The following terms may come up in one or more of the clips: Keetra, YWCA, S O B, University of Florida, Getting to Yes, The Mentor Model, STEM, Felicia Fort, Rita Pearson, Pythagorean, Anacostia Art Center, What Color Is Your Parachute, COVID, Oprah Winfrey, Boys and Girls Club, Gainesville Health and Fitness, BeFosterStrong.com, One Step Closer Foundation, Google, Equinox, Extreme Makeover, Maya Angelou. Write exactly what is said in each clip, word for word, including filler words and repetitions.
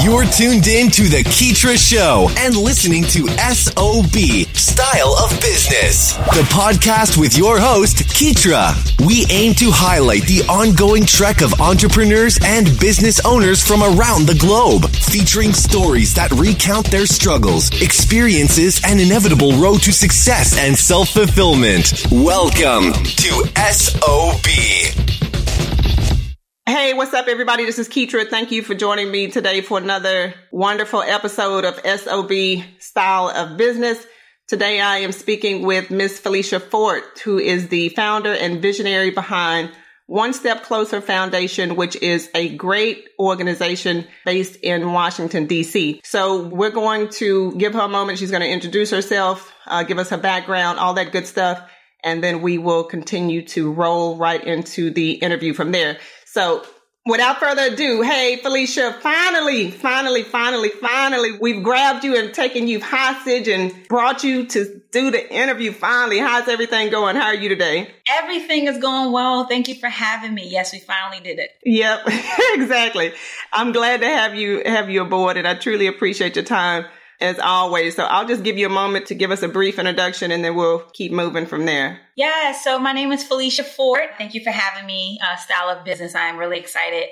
You're tuned in to The Keetra Show and listening to S O B, Style of Business, the podcast with your host, Keetra. We aim to highlight the ongoing trek of entrepreneurs and business owners from around the globe, featuring stories that recount their struggles, experiences, and inevitable road to success and self-fulfillment. Welcome to S O B. Hey, what's up, everybody? This is Keetra. Thank you for joining me today for another wonderful episode of S O B Style of Business. Today, I am speaking with Miss Felicia Fort, who is the founder and visionary behind One Step Closer Foundation, which is a great organization based in Washington, D C. So we're going to give her a moment. She's going to introduce herself, uh, give us her background, all that good stuff, and then we will continue to roll right into the interview from there. So without further ado, hey, Felicia, finally, finally, finally, finally, we've grabbed you and taken you hostage and brought you to do the interview. Finally, how's everything going? How are you today? Everything is going well. Thank you for having me. Yes, we finally did it. Yep, exactly. I'm glad to have you, have you aboard, and I truly appreciate your time as always. So I'll just give you a moment to give us a brief introduction and then we'll keep moving from there. Yeah, so my name is Felicia Fort. Thank you for having me, uh, Style of Business. I am really excited.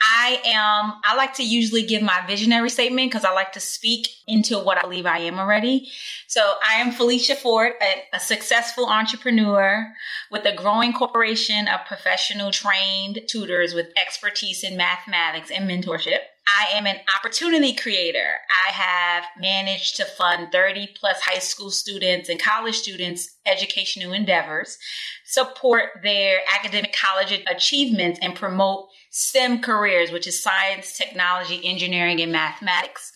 I am, I like to usually give my visionary statement because I like to speak into what I believe I am already. So I am Felicia Fort, a, a successful entrepreneur with a growing corporation of professional trained tutors with expertise in mathematics and mentorship. I am an opportunity creator. I have managed to fund thirty plus high school students and college students' educational endeavors, support their academic college achievements, and promote STEM careers, which is science, technology, engineering, and mathematics.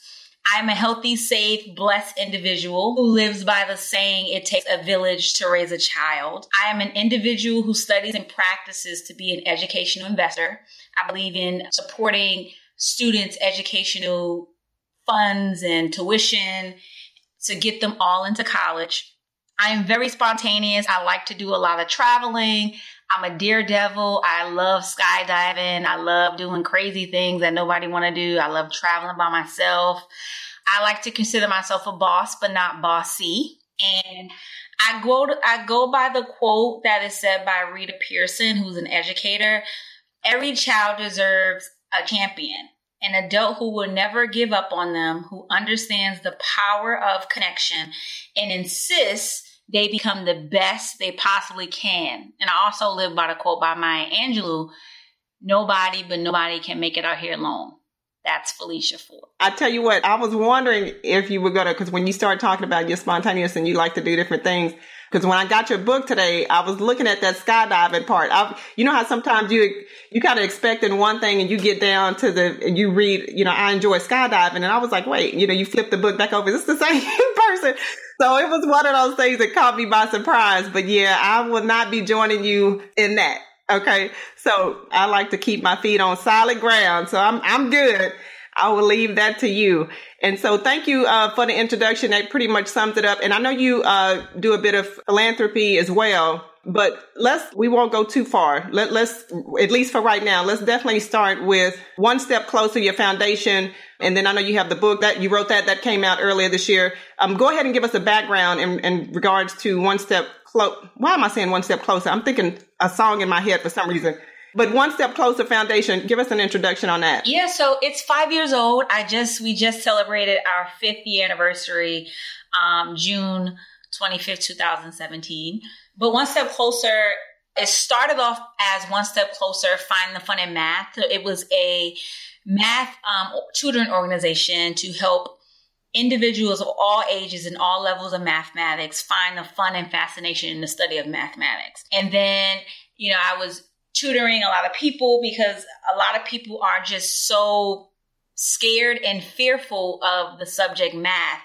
I'm a healthy, safe, blessed individual who lives by the saying, it takes a village to raise a child. I am an individual who studies and practices to be an educational investor. I believe in supporting students' educational funds and tuition to get them all into college. I am very spontaneous. I like to do a lot of traveling. I'm a daredevil. I love skydiving. I love doing crazy things that nobody wants to do. I love traveling by myself. I like to consider myself a boss, but not bossy. And I go to, I go by the quote that is said by Rita Pearson, who's an educator. Every child deserves a champion, an adult who will never give up on them, who understands the power of connection and insists they become the best they possibly can. And I also live by the quote by Maya Angelou, nobody but nobody can make it out here alone. That's Felicia Fort. I tell you what, I was wondering if you were going to, because when you start talking about you're spontaneous and you like to do different things, because when I got your book today, I was looking at that skydiving part. I, you know how sometimes you you kind of expecting one thing and you get down to the, and you read, you know, I enjoy skydiving. And I was like, wait, you know, you flip the book back over. It's the same person. So it was one of those things that caught me by surprise. But yeah, I will not be joining you in that. Okay. So I like to keep my feet on solid ground. So I'm, I'm good. I will leave that to you. And so thank you uh, for the introduction. That pretty much sums it up. And I know you uh, do a bit of philanthropy as well, but let's, we won't go too far. Let, let's, at least for right now, let's definitely start with One Step Closer, your foundation. And then I know you have the book that you wrote that, that came out earlier this year. Um, go ahead and give us a background in, in regards to One Step Closer. Why am I saying One Step Closer? I'm thinking a song in my head for some reason. But One Step Closer Foundation, give us an introduction on that. Yeah, so it's five years old. I just, we just celebrated our fifth year anniversary, um, June twenty-fifth, two thousand seventeen. But One Step Closer, it started off as One Step Closer, Find the Fun in Math. It was a math um, tutoring organization to help individuals of all ages and all levels of mathematics find the fun and fascination in the study of mathematics. And then, you know, I was tutoring a lot of people because a lot of people are just so scared and fearful of the subject math.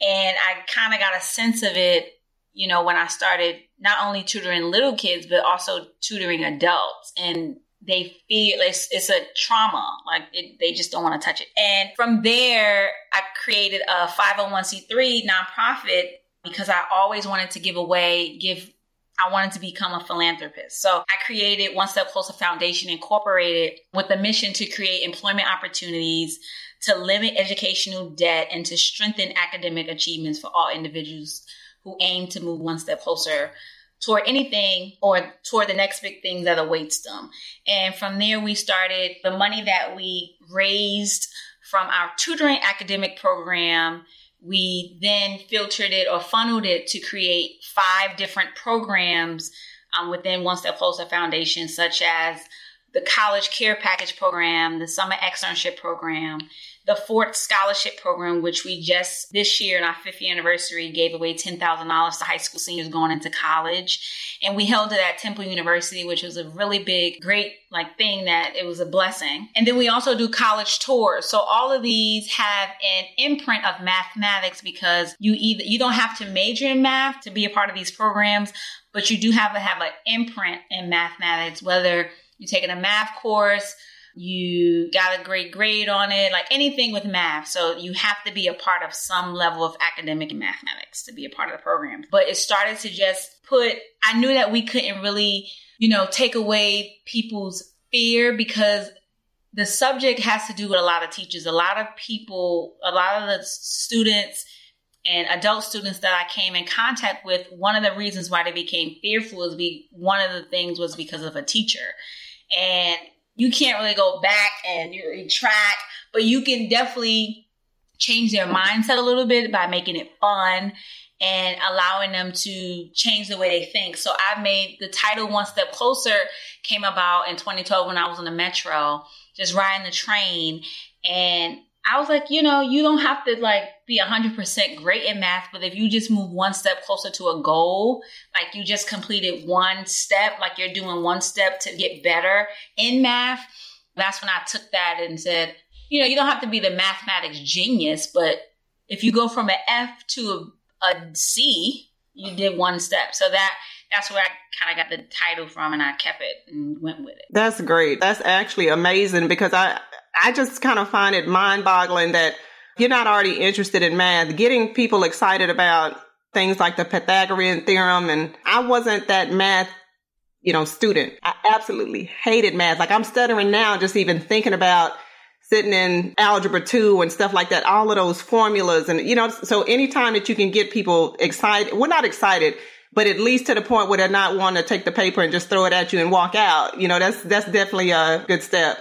And I kind of got a sense of it, you know, when I started not only tutoring little kids, but also tutoring adults. And they feel it's, it's a trauma, like it, they just don't want to touch it. And from there, I created a five oh one c three nonprofit because I always wanted to give away, give I wanted to become a philanthropist. So I created One Step Closer Foundation Incorporated with the mission to create employment opportunities to limit educational debt and to strengthen academic achievements for all individuals who aim to move one step closer toward anything or toward the next big thing that awaits them. And from there, we started the money that we raised from our tutoring academic program. We then filtered it or funneled it to create five different programs um, within One Step Closer Foundation, such as the College Care Package Program, the Summer Externship Program, the Fort Scholarship Program, which we just this year in our fifth year anniversary gave away ten thousand dollars to high school seniors going into college. And we held it at Temple University, which was a really big, great like thing that it was a blessing. And then we also do college tours. So all of these have an imprint of mathematics because you either you don't have to major in math to be a part of these programs, but you do have to have an imprint in mathematics, whether you're taking a math course, you got a great grade on it, like anything with math. So you have to be a part of some level of academic mathematics to be a part of the program. But it started to just put, I knew that we couldn't really, you know, take away people's fear because the subject has to do with a lot of teachers, a lot of people, a lot of the students and adult students that I came in contact with. One of the reasons why they became fearful is be one of the things was because of a teacher. And you can't really go back and retract, but you can definitely change their mindset a little bit by making it fun and allowing them to change the way they think. So I made the title One Step Closer came about in twenty twelve when I was on the metro, just riding the train. And I was like, you know, you don't have to like be one hundred percent great in math, but if you just move one step closer to a goal, like you just completed one step, like you're doing one step to get better in math. That's when I took that and said, you know, you don't have to be the mathematics genius, but if you go from an F to a, a C, you did one step. So that that's where I kind of got the title from, and I kept it and went with it. That's great. That's actually amazing because I... I just kind of find it mind-boggling that you're not already interested in math. Getting people excited about things like the Pythagorean theorem, and I wasn't that math, you know, student. I absolutely hated math. Like I'm stuttering now just even thinking about sitting in algebra two and stuff like that, all of those formulas. And, you know, so anytime that you can get people excited, well, not excited, but at least to the point where they're not wanting to take the paper and just throw it at you and walk out, you know, that's that's definitely a good step.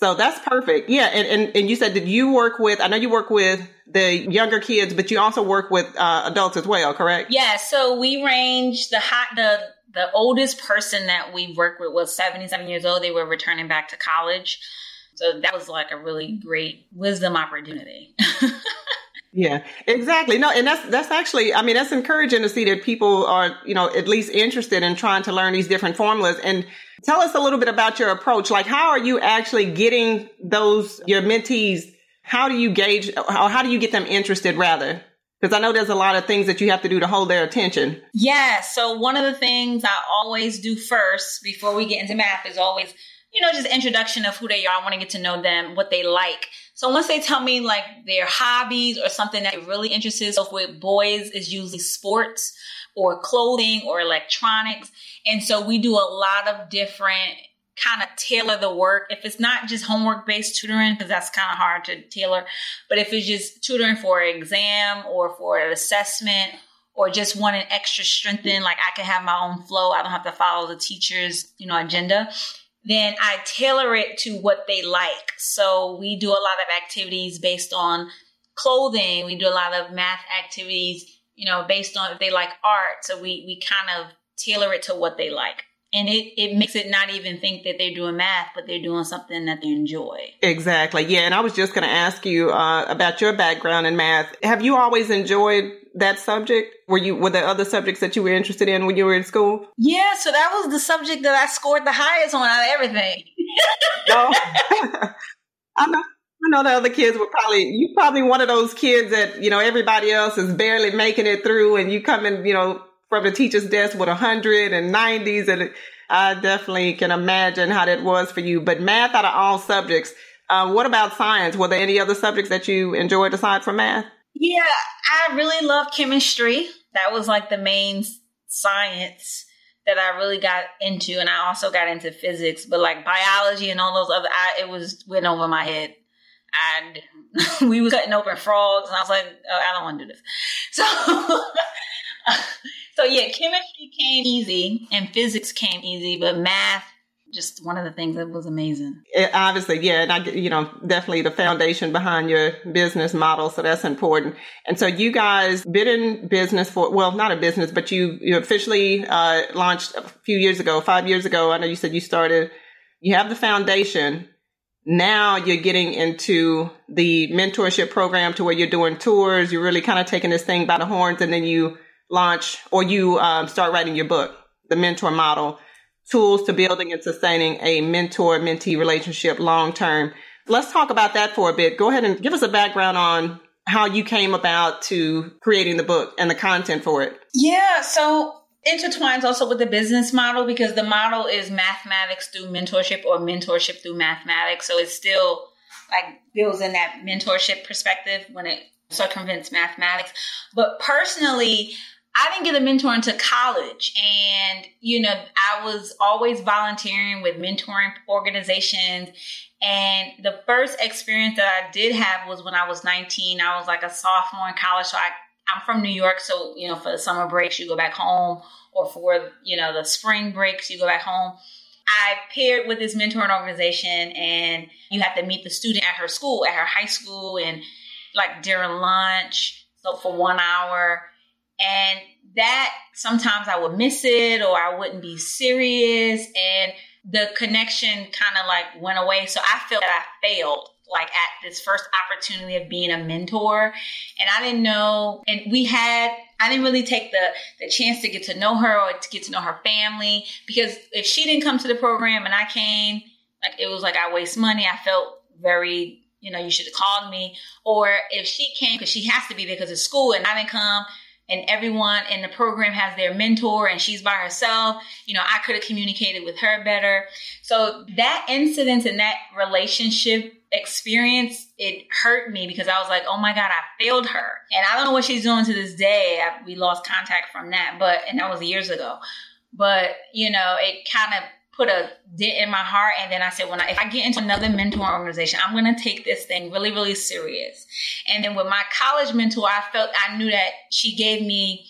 So that's perfect. Yeah. And, and, and you said that you work with, I know you work with the younger kids, but you also work with uh, adults as well, correct? Yeah. So we range the hot, the, the oldest person that we worked with was seventy-seven years old. They were returning back to college. So that was like a really great wisdom opportunity. Yeah, exactly. No, and that's, that's actually, I mean, that's encouraging to see that people are, you know, at least interested in trying to learn these different formulas. And tell us a little bit about your approach. Like, how are you actually getting those, your mentees? How do you gauge, or how do you get them interested rather? Because I know there's a lot of things that you have to do to hold their attention. Yeah. So one of the things I always do first before we get into math is always, you know, just introduction of who they are. I want to get to know them, what they like. So once they tell me like their hobbies or something that really interests us, so with boys is usually sports or clothing or electronics. And so we do a lot of different kind of tailor the work. If it's not just homework based tutoring, because that's kind of hard to tailor, but if it's just tutoring for an exam or for an assessment or just want an extra strengthen, like I can have my own flow. I don't have to follow the teacher's, you know, agenda. Then I tailor it to what they like. So we do a lot of activities based on clothing. We do a lot of math activities, you know, based on if they like art. So we we kind of tailor it to what they like. And it, it makes it not even think that they're doing math, but they're doing something that they enjoy. Exactly. Yeah. And I was just going to ask you uh, about your background in math. Have you always enjoyed that subject? Were you, were there other subjects that you were interested in when you were in school? Yeah. So that was the subject that I scored the highest on out of everything. No. I know. I know the other kids were probably, you probably one of those kids that, you know, everybody else is barely making it through and you come in, you know, from the teacher's desk with one hundred and nineties. And I definitely can imagine how that was for you. But math out of all subjects, uh, what about science? Were there any other subjects that you enjoyed aside from math? Yeah, I really love chemistry. That was like the main science that I really got into. And I also got into physics, but like biology and all those other, I, it was went over my head. and we was cutting open frogs, and I was like, oh, I don't want to do this. So, so yeah, chemistry came easy, and physics came easy, but math, just one of the things that was amazing. It, obviously, yeah, and I, you know, definitely the foundation behind your business model, so that's important. And so you guys been in business for, well, not a business, but you, you officially uh, launched a few years ago, five years ago. I know you said you started, you have the foundation. Now you're getting into the mentorship program to where you're doing tours. You're really kind of taking this thing by the horns, and then you launch or you um, start writing your book, The Mentor Model. Tools to building and sustaining a mentor-mentee relationship long-term. Let's talk about that for a bit. Go ahead and give us a background on how you came about to creating the book and the content for it. Yeah, so intertwines also with the business model, because the model is mathematics through mentorship or mentorship through mathematics. So it's still like builds in that mentorship perspective when it circumvents mathematics. But personally, I didn't get a mentor until college, and, you know, I was always volunteering with mentoring organizations, and the first experience that I did have was when I was nineteen. I was like a sophomore in college, so I, I'm from New York, so, you know, for the summer breaks, you go back home, or for, you know, the spring breaks, you go back home. I paired with this mentoring organization, and you have to meet the student at her school, at her high school, and like during lunch, so for one hour. And that sometimes I would miss it, or I wouldn't be serious. And the connection kind of like went away. So I felt that I failed like at this first opportunity of being a mentor. And I didn't know. And we had, I didn't really take the, the chance to get to know her or to get to know her family, because if she didn't come to the program and I came, like it was like I waste money. I felt very, you know, you should have called me. Or if she came, because she has to be there because of school, and I didn't come, and everyone in the program has their mentor and she's by herself, you know, I could have communicated with her better. So that incident and that relationship experience, it hurt me, because I was like, oh my God, I failed her. And I don't know what she's doing to this day. I, we lost contact from that, but, and that was years ago, but you know, it kind of put a dent in my heart. And then I said, well, if I get into another mentor organization, I'm going to take this thing really, really serious. And then with my college mentor, I felt, I knew that she gave me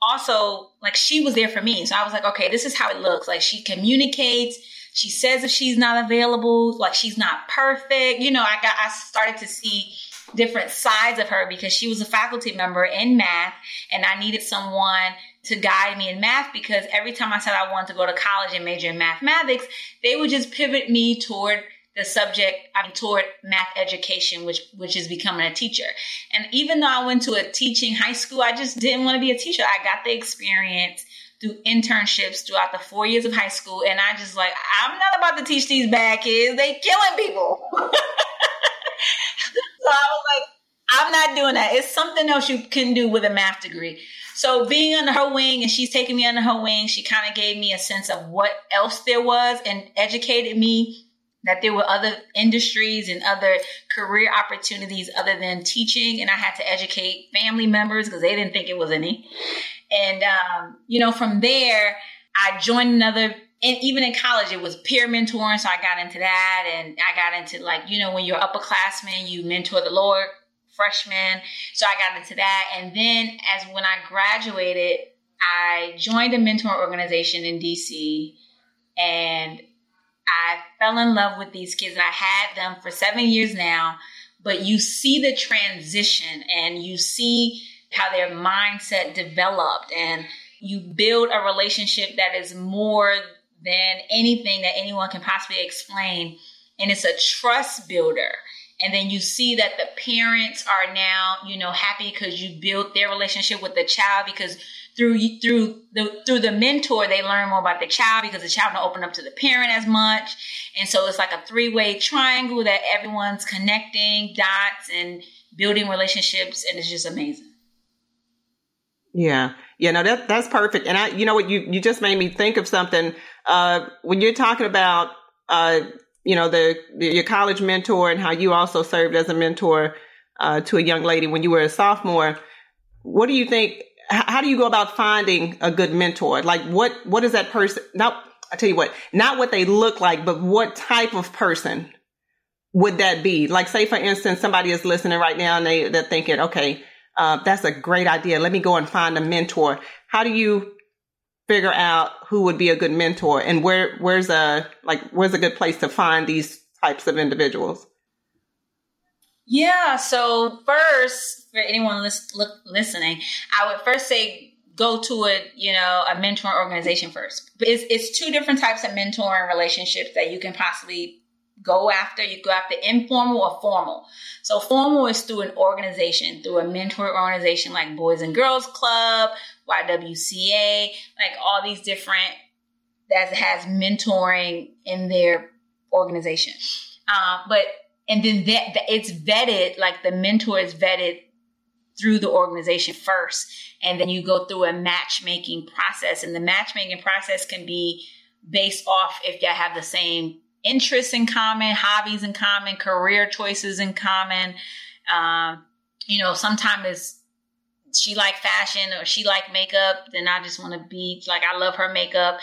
also, like she was there for me. So I was like, okay, this is how it looks. Like she communicates, she says if she's not available, like she's not perfect. You know, I got, I started to see different sides of her, because she was a faculty member in math, and I needed someone to guide me in math, because every time I said I wanted to go to college and major in mathematics, they would just pivot me toward the subject, I mean, toward math education, which which is becoming a teacher. And even though I went to a teaching high school, I just didn't want to be a teacher. I got the experience through internships throughout the four years of high school, and I just like, I'm not about to teach these bad kids. They killing people. So I was like, I'm not doing that. It's something else you can do with a math degree. So being under her wing, and she's taking me under her wing, she kind of gave me a sense of what else there was, and educated me that there were other industries and other career opportunities other than teaching. And I had to educate family members because they didn't think it was any. And, um, you know, from there, I joined another. And even in college, it was peer mentoring. So I got into that, and I got into like, you know, when you're upperclassmen, you mentor the lower freshmen. So I got into that. And then as when I graduated, I joined a mentor organization in D C, and I fell in love with these kids. And I had them for seven years now, but you see the transition, and you see how their mindset developed, and you build a relationship that is more than anything that anyone can possibly explain. And it's a trust builder. And then you see that the parents are now, you know, happy because you built their relationship with the child, because through through the through the mentor, they learn more about the child, because the child don't open up to the parent as much. And so it's like a three-way triangle that everyone's connecting dots and building relationships. And it's just amazing. Yeah. Yeah, no, that, that's perfect. And I, you know what, you, you just made me think of something. Uh, when you're talking about, uh, you know, the, the, your college mentor, and how you also served as a mentor, uh, to a young lady when you were a sophomore, what do you think, h- how do you go about finding a good mentor? Like what, what is that person? Not, I tell you what, not what they look like, but what type of person would that be? Like, say, for instance, somebody is listening right now and they, they're thinking, okay, uh, that's a great idea. Let me go and find a mentor. How do you figure out who would be a good mentor, and where, where's a, like, where's a good place to find these types of individuals? Yeah. So first, for anyone lis- look, listening, I would first say, go to a, you know, a mentoring organization first. It's, it's two different types of mentoring relationships that you can possibly go after. You go after informal or formal. So formal is through an organization, through a mentor organization like Boys and Girls Club, Y W C A, like all these different that has mentoring in their organization. Uh, but, and then that, that it's vetted, like the mentor is vetted through the organization first. And then you go through a matchmaking process, and the matchmaking process can be based off if y'all have the same interests in common, hobbies in common, career choices in common. Um, you know, sometimes it's she like fashion or she like makeup. Then I just want to be like, I love her makeup.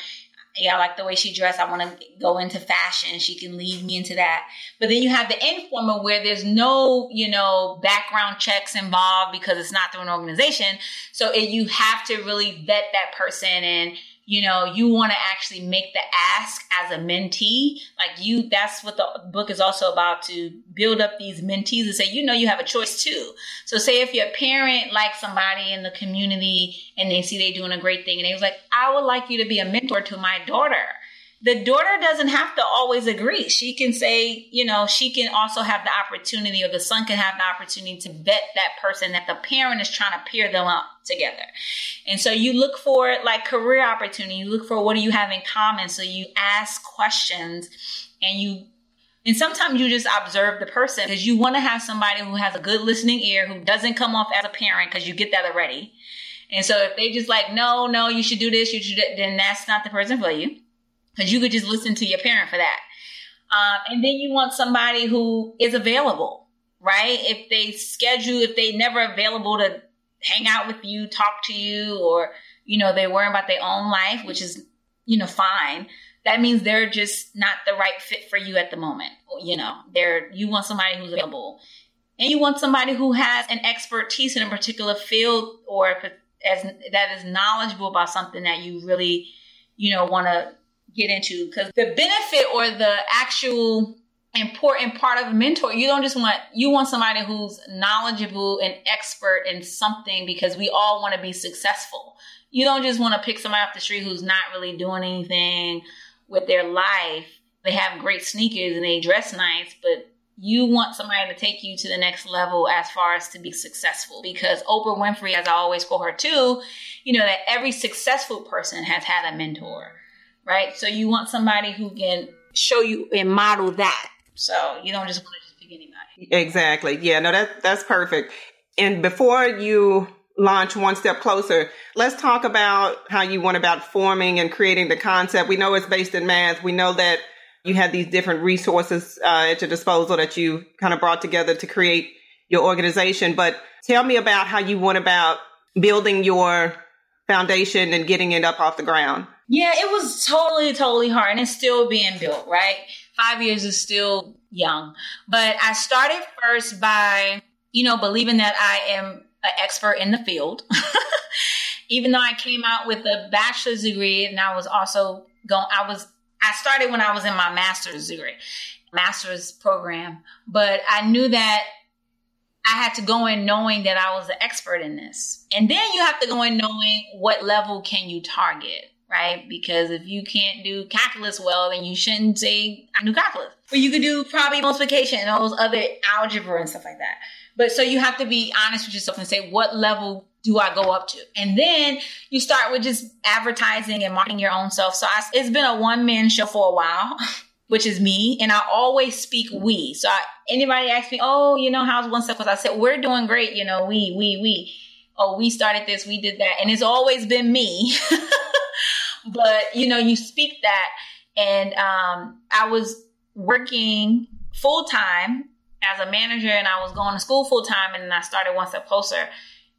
Yeah, I like the way she dressed. I want to go into fashion. She can lead me into that. But then you have the informal where there's no, you know, background checks involved because it's not through an organization. So it, you have to really vet that person. And, you know, you want to actually make the ask as a mentee. Like you, that's what the book is also about, to build up these mentees and say, you know, you have a choice too. So say if your parent likes somebody in the community and they see they doing a great thing and they was like, I would like you to be a mentor to my daughter. The daughter doesn't have to always agree. She can say, you know, she can also have the opportunity, or the son can have the opportunity to vet that person that the parent is trying to pair them up together. And so you look for like career opportunity. You look for what do you have in common. So you ask questions, and you, and sometimes you just observe the person, because you want to have somebody who has a good listening ear, who doesn't come off as a parent, because you get that already. And so if they just like, no, no, you should do this, you should, then that's not the person for you. Because you could just listen to your parent for that. Um, and then you want somebody who is available, right? If they schedule, if they never available to hang out with you, talk to you, or, you know, they're worrying about their own life, which is, you know, fine. That means they're just not the right fit for you at the moment. You know, they're, you want somebody who's available. And you want somebody who has an expertise in a particular field, or if it, as, that is knowledgeable about something that you really, you know, want to get into. Because the benefit or the actual important part of a mentor, you don't just want, you want somebody who's knowledgeable and expert in something, because we all want to be successful. You don't just want to pick somebody off the street who's not really doing anything with their life. They have great sneakers and they dress nice, but you want somebody to take you to the next level as far as to be successful. Because Oprah Winfrey, as I always quote her too, you know, that every successful person has had a mentor. Right? So you want somebody who can show you and model that. So you don't just want to just pick anybody. Exactly. Yeah, no, that, that's perfect. And before you launch One Step Closer, let's talk about how you went about forming and creating the concept. We know it's based in math. We know that you had these different resources uh, at your disposal that you kind of brought together to create your organization. But tell me about how you went about building your foundation and getting it up off the ground. Yeah, it was totally, totally hard. And it's still being built, right? Five years is still young. But I started first by, you know, believing that I am an expert in the field. Even though I came out with a bachelor's degree, and I was also going, I was, I started when I was in my master's degree, master's program. But I knew that I had to go in knowing that I was an expert in this. And then you have to go in knowing what level can you target. Right? Because if you can't do calculus well, then you shouldn't say, I do calculus. But you could do probably multiplication and all those other algebra and stuff like that. But so you have to be honest with yourself and say, what level do I go up to? And then you start with just advertising and marketing your own self. So I, it's been a one-man show for a while, which is me. And I always speak we. So I, anybody asks me, oh, you know, how's One Step? Because I said, we're doing great. You know, we, we, we. Oh, we started this, we did that. And it's always been me. But, you know, you speak that. And um, I was working full time as a manager, and I was going to school full time. And then I started One Step Closer.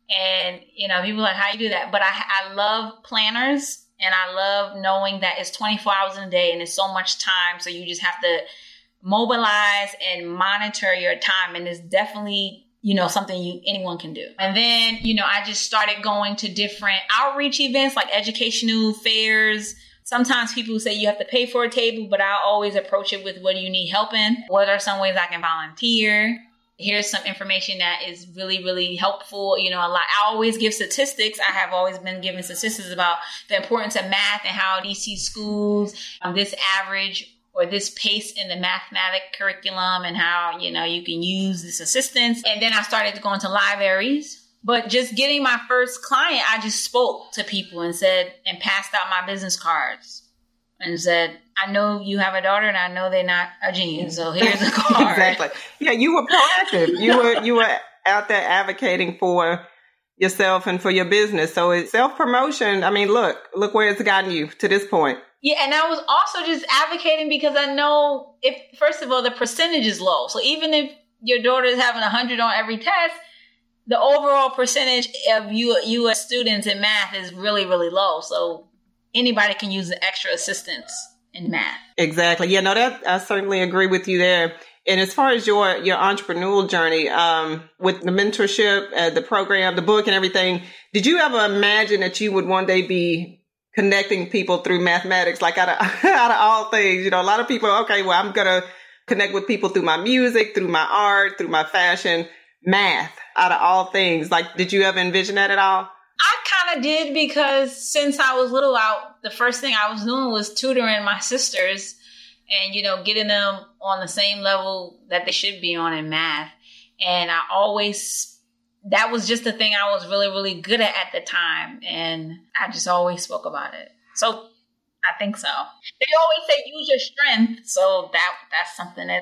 And, you know, people were like, how you do that? But I, I love planners, and I love knowing that it's twenty-four hours in a day and it's so much time. So you just have to mobilize and monitor your time. And it's definitely, you know, something you anyone can do. And then, you know, I just started going to different outreach events like educational fairs. Sometimes people say you have to pay for a table, but I always approach it with, what do you need help in? What are some ways I can volunteer? Here's some information that is really, really helpful. You know, a lot. I always give statistics. I have always been giving statistics about the importance of math and how D C schools, um, this average or this pace in the mathematic curriculum, and how, you know, you can use this assistance. And then I started going to libraries. But just getting my first client, I just spoke to people and said, and passed out my business cards and said, I know you have a daughter and I know they're not a genius. So here's a card. Exactly. Yeah, you were proactive. You were you were out there advocating for yourself and for your business. So it's self-promotion. I mean, look, look where it's gotten you to this point. Yeah, and I was also just advocating because I know, if first of all, the percentage is low. So even if your daughter is having one hundred on every test, the overall percentage of you, you as students in math is really, really low. So anybody can use the extra assistance in math. Exactly. Yeah, no, that I certainly agree with you there. And as far as your, your entrepreneurial journey, um, with the mentorship, uh, the program, the book and everything, did you ever imagine that you would one day be connecting people through mathematics? Like out of, out of all things, you know, a lot of people, okay, well, I'm going to connect with people through my music, through my art, through my fashion. Math, out of all things. Like, did you ever envision that at all? I kind of did, because since I was little, I, the first thing I was doing was tutoring my sisters and, you know, getting them on the same level that they should be on in math. And I always, that was just the thing I was really, really good at at the time. And I just always spoke about it. So I think so. They always say use your strength. So that that's something that I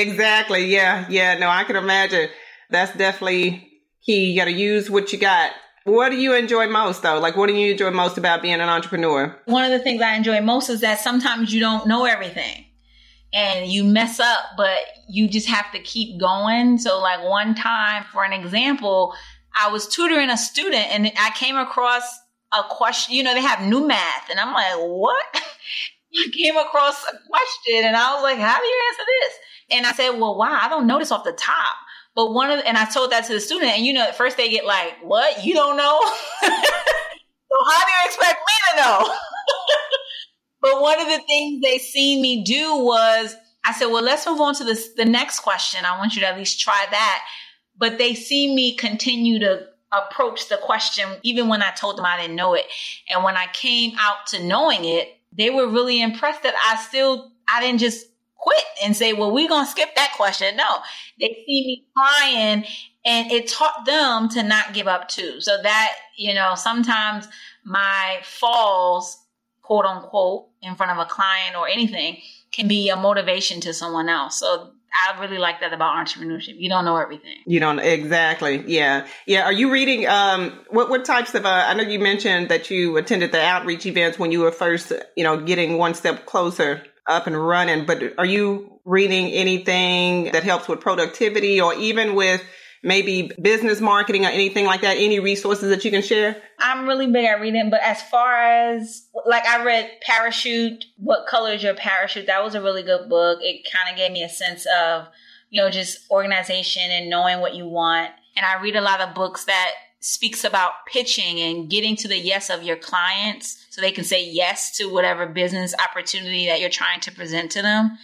knew. Exactly. Yeah. Yeah. No, I can imagine. That's definitely key. You got to use what you got. What do you enjoy most, though? Like, what do you enjoy most about being an entrepreneur? One of the things I enjoy most is that sometimes you don't know everything and you mess up, but you just have to keep going. So, like, one time, for an example, I was tutoring a student and I came across a question. You know, they have new math. And I'm like, what? I came across a question and I was like, how do you answer this? And I said, well, wow, I don't know this off the top. But one of the, and I told that to the student, and you know, at first they get like, what? You don't know? So how do you expect me to know? But one of the things they seen me do was, I said, well, let's move on to this, the next question. I want you to at least try that. But they seen me continue to approach the question, even when I told them I didn't know it. And when I came out to knowing it, they were really impressed that I still, I didn't just quit and say, well, we're going to skip that question. No, they see me trying, and it taught them to not give up too. So that, you know, sometimes my falls, quote unquote, in front of a client or anything can be a motivation to someone else. So I really like that about entrepreneurship. You don't know everything. You don't. Exactly. Yeah. Yeah. Are you reading, um, what, what types of, uh, I know you mentioned that you attended the outreach events when you were first, you know, getting One Step Closer up and running, but are you reading anything that helps with productivity or even with maybe business marketing or anything like that? Any resources that you can share? I'm really big at reading, but as far as, like, I read Parachute, What Color Is Your Parachute? That was a really good book. It kind of gave me a sense of, you know, just organization and knowing what you want. And I read a lot of books that speaks about pitching and getting to the yes of your clients so they can say yes to whatever business opportunity that you're trying to present to them,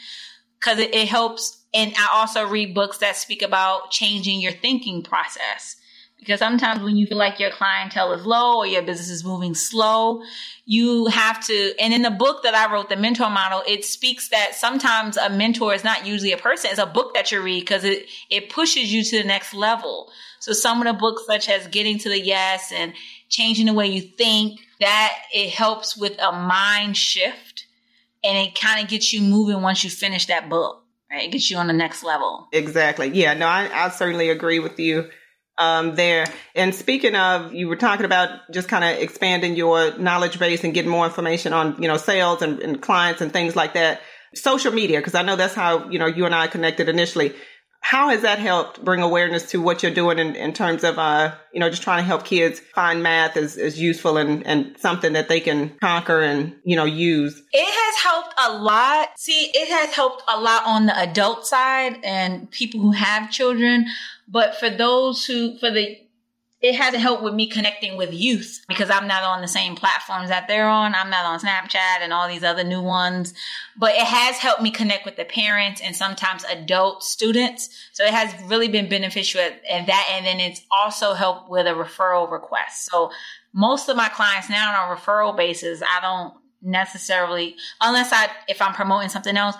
because it, it helps. And I also read books that speak about changing your thinking process, because sometimes when you feel like your clientele is low or your business is moving slow, you have to. And in the book that I wrote, The Mentor Model, it speaks that sometimes a mentor is not usually a person. It's a book that you read because it, it pushes you to the next level. So some of the books, such as Getting to the Yes and Changing the Way You Think, that it helps with a mind shift, and it kind of gets you moving once you finish that book, right? It gets you on the next level. Exactly. Yeah, no, I, I certainly agree with you um, there. And speaking of, you were talking about just kind of expanding your knowledge base and getting more information on, you know, sales and, and clients and things like that. Social media, because I know that's how, you know, you and I connected initially. How has that helped bring awareness to what you're doing in, in terms of, uh, you know, just trying to help kids find math as, as useful and, and something that they can conquer and, you know, use? It has helped a lot. See, it has helped a lot on the adult side and people who have children. But for those who, for the, it hasn't helped with me connecting with youth because I'm not on the same platforms that they're on. I'm not on Snapchat and all these other new ones, but it has helped me connect with the parents and sometimes adult students. So it has really been beneficial at, at that. And then it's also helped with a referral request. So most of my clients now are on a referral basis. I don't necessarily, unless I, if I'm promoting something else,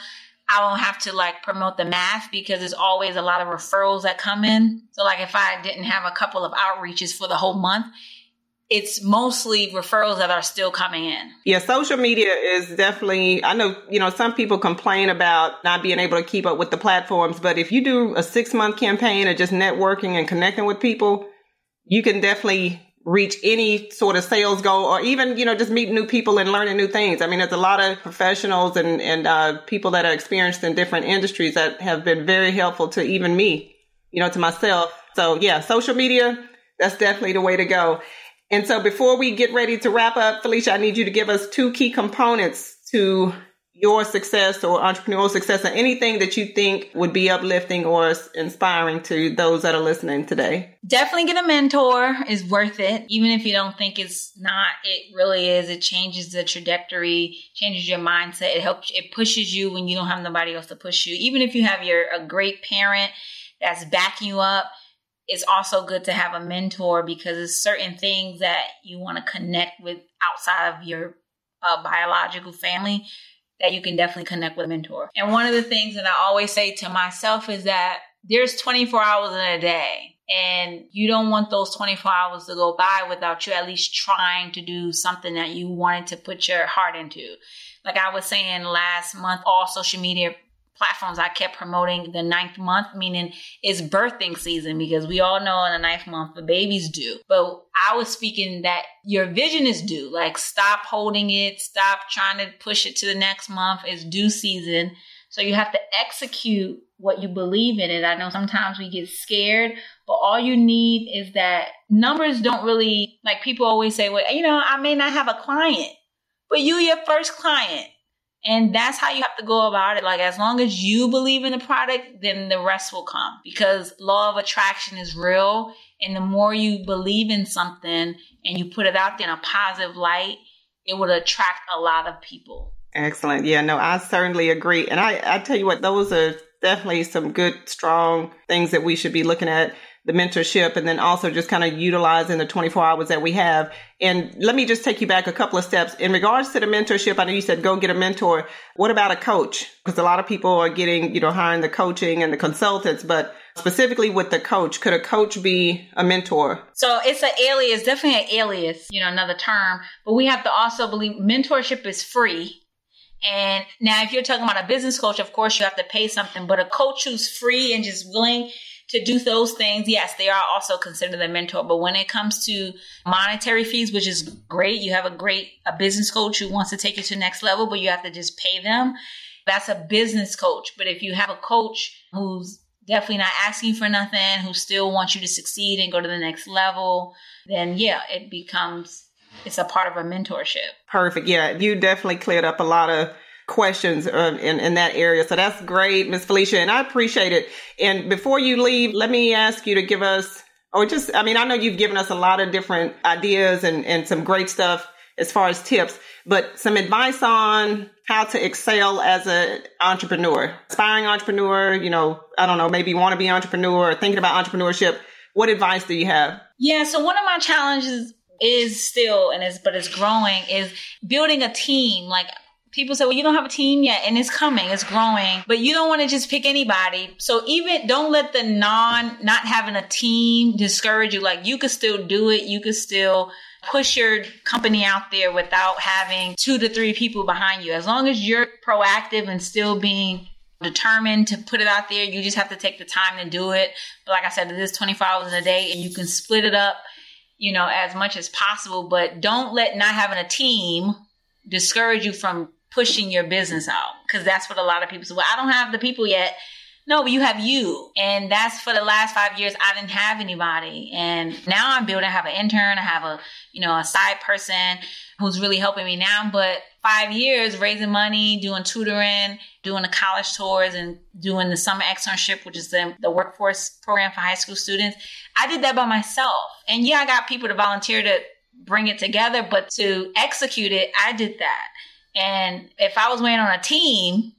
I don't have to like promote the math because there's always a lot of referrals that come in. So like if I didn't have a couple of outreaches for the whole month, it's mostly referrals that are still coming in. Yeah, social media is definitely, I know, you know, some people complain about not being able to keep up with the platforms, but if you do a six month campaign of just networking and connecting with people, you can definitely reach any sort of sales goal or even, you know, just meet new people and learning new things. I mean, there's a lot of professionals and, and uh, people that are experienced in different industries that have been very helpful to even me, you know, to myself. So yeah, social media, that's definitely the way to go. And so before we get ready to wrap up, Felicia, I need you to give us two key components to your success or entrepreneurial success or anything that you think would be uplifting or inspiring to those that are listening today. Definitely get a mentor. It's worth it. Even if you don't think it's not, it really is. It changes the trajectory, changes your mindset. It helps, it pushes you when you don't have nobody else to push you. Even if you have your a great parent that's backing you up, it's also good to have a mentor because there's certain things that you want to connect with outside of your uh, biological family that you can definitely connect with a mentor. And one of the things that I always say to myself is that there's twenty-four hours in a day and you don't want those twenty-four hours to go by without you at least trying to do something that you wanted to put your heart into. Like I was saying last month, all social media platforms, I kept promoting the ninth month, meaning it's birthing season because we all know in the ninth month, the baby's due. But I was speaking that your vision is due. Like stop holding it. Stop trying to push it to the next month. It's due season. So you have to execute what you believe in. And I know sometimes we get scared, but all you need is that numbers don't really, like people always say, well, you know, I may not have a client, but you your first client. And that's how you have to go about it. Like, as long as you believe in the product, then the rest will come because law of attraction is real. And the more you believe in something and you put it out there in a positive light, it would attract a lot of people. Excellent. Yeah, no, I certainly agree. And I, I tell you what, those are definitely some good, strong things that we should be looking at. The mentorship, and then also just kind of utilizing the twenty-four hours that we have. And let me just take you back a couple of steps. In regards to the mentorship, I know you said go get a mentor. What about a coach? Because a lot of people are getting, you know, hiring the coaching and the consultants, but specifically with the coach, could a coach be a mentor? So it's an alias, definitely an alias, you know, another term, but we have to also believe mentorship is free. And now if you're talking about a business coach, of course you have to pay something, but a coach who's free and just willing to do those things, yes, they are also considered a mentor. But when it comes to monetary fees, which is great, you have a great a business coach who wants to take you to the next level, but you have to just pay them. That's a business coach. But if you have a coach who's definitely not asking for nothing, who still wants you to succeed and go to the next level, then yeah, it becomes, it's a part of a mentorship. Perfect. Yeah, you definitely cleared up a lot of questions uh, in, in that area. So that's great, Miz Felicia, and I appreciate it. And before you leave, let me ask you to give us, or just, I mean, I know you've given us a lot of different ideas and, and some great stuff as far as tips, but some advice on how to excel as an entrepreneur, aspiring entrepreneur, you know, I don't know, maybe want to be an entrepreneur or thinking about entrepreneurship. What advice do you have? Yeah. So one of my challenges is still, and it's, but it's growing, is building a team. Like, people say, well, you don't have a team yet, and it's coming, it's growing, but you don't want to just pick anybody. So even don't let the non, not having a team discourage you. Like you could still do it. You could still push your company out there without having two to three people behind you. As long as you're proactive and still being determined to put it out there, you just have to take the time to do it. But like I said, it is twenty-four hours a day and you can split it up, you know, as much as possible, but don't let not having a team discourage you from pushing your business out, because that's what a lot of people say. Well, I don't have the people yet, No, but you have you. And that's for the last five years, I didn't have anybody. And now I'm building, I have an intern, I have a, you know, a side person who's really helping me now. But five years raising money, doing tutoring, doing the college tours and doing the summer externship, which is the, the workforce program for high school students. I did that by myself. And yeah, I got people to volunteer to bring it together, but to execute it, I did that. And if I was waiting on a team,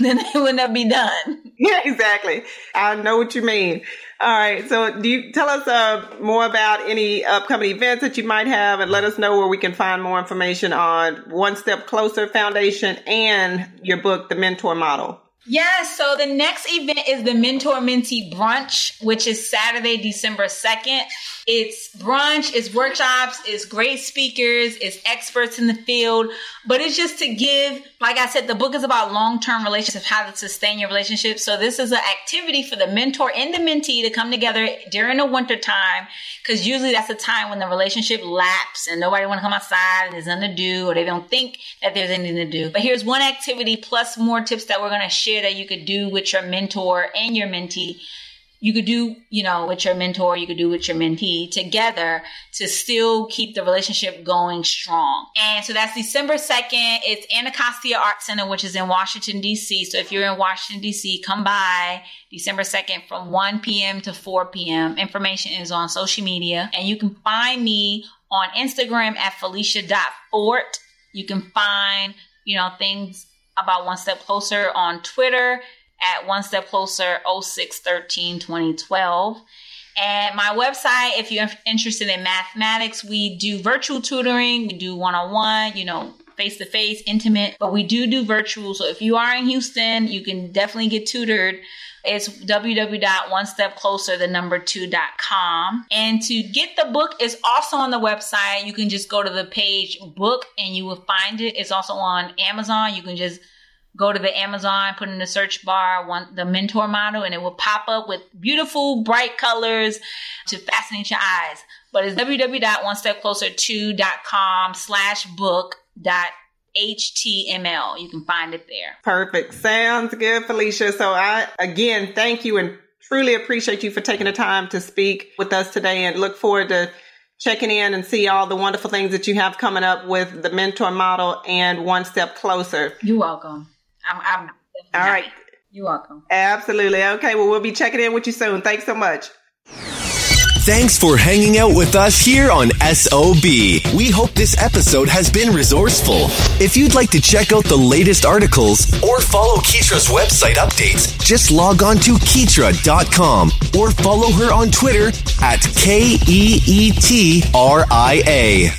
then it would not be done. Yeah, exactly. I know what you mean. All right. So do you tell us uh, more about any upcoming events that you might have, and let us know where we can find more information on One Step Closer Foundation and your book, The Mentor Model. Yes. Yeah, so the next event is the Mentor Mentee Brunch, which is Saturday, December second. It's brunch, it's workshops, it's great speakers, it's experts in the field, but it's just to give, like I said, the book is about long-term relationships, how to sustain your relationship. So this is an activity for the mentor and the mentee to come together during the winter time, because usually that's the time when the relationship laps and nobody want to come outside and there's nothing to do, or they don't think that there's anything to do. But here's one activity plus more tips that we're going to share that you could do with your mentor and your mentee. You could do, you know, with your mentor, you could do with your mentee together to still keep the relationship going strong. And so that's December second. It's Anacostia Art Center, which is in Washington, D C. So if you're in Washington, D C, come by December second from one p.m. to four p.m. Information is on social media. And you can find me on Instagram at Felicia dot Fort. You can find, you know, things about One Step Closer on Twitter at One Step Closer oh six thirteen twenty twelve. And my website, if you're interested in mathematics, we do virtual tutoring, we do one-on-one, you know, face-to-face, intimate, but we do do virtual. So if you are in Houston, you can definitely get tutored. It's w w w dot one step closer the number two dot com. And to get the book is also on the website. You can just go to the page book and you will find it. It's also on Amazon. You can just go to the Amazon, put in the search bar, one, the Mentor Model, and it will pop up with beautiful, bright colors to fascinate your eyes. But it's w w w dot one step closer two dot com slash book dot h t m l. You can find it there. Perfect. Sounds good, Felicia. So I, again, thank you and truly appreciate you for taking the time to speak with us today, and look forward to checking in and see all the wonderful things that you have coming up with the Mentor Model and One Step Closer. You're welcome. I'm, I'm all right. You're welcome. Absolutely. Okay. Well, we'll be checking in with you soon. Thanks so much. Thanks for hanging out with us here on S O B. We hope this episode has been resourceful. If you'd like to check out the latest articles or follow Keetra's website updates, just log on to Keetra dot com or follow her on Twitter at K E E T R I A.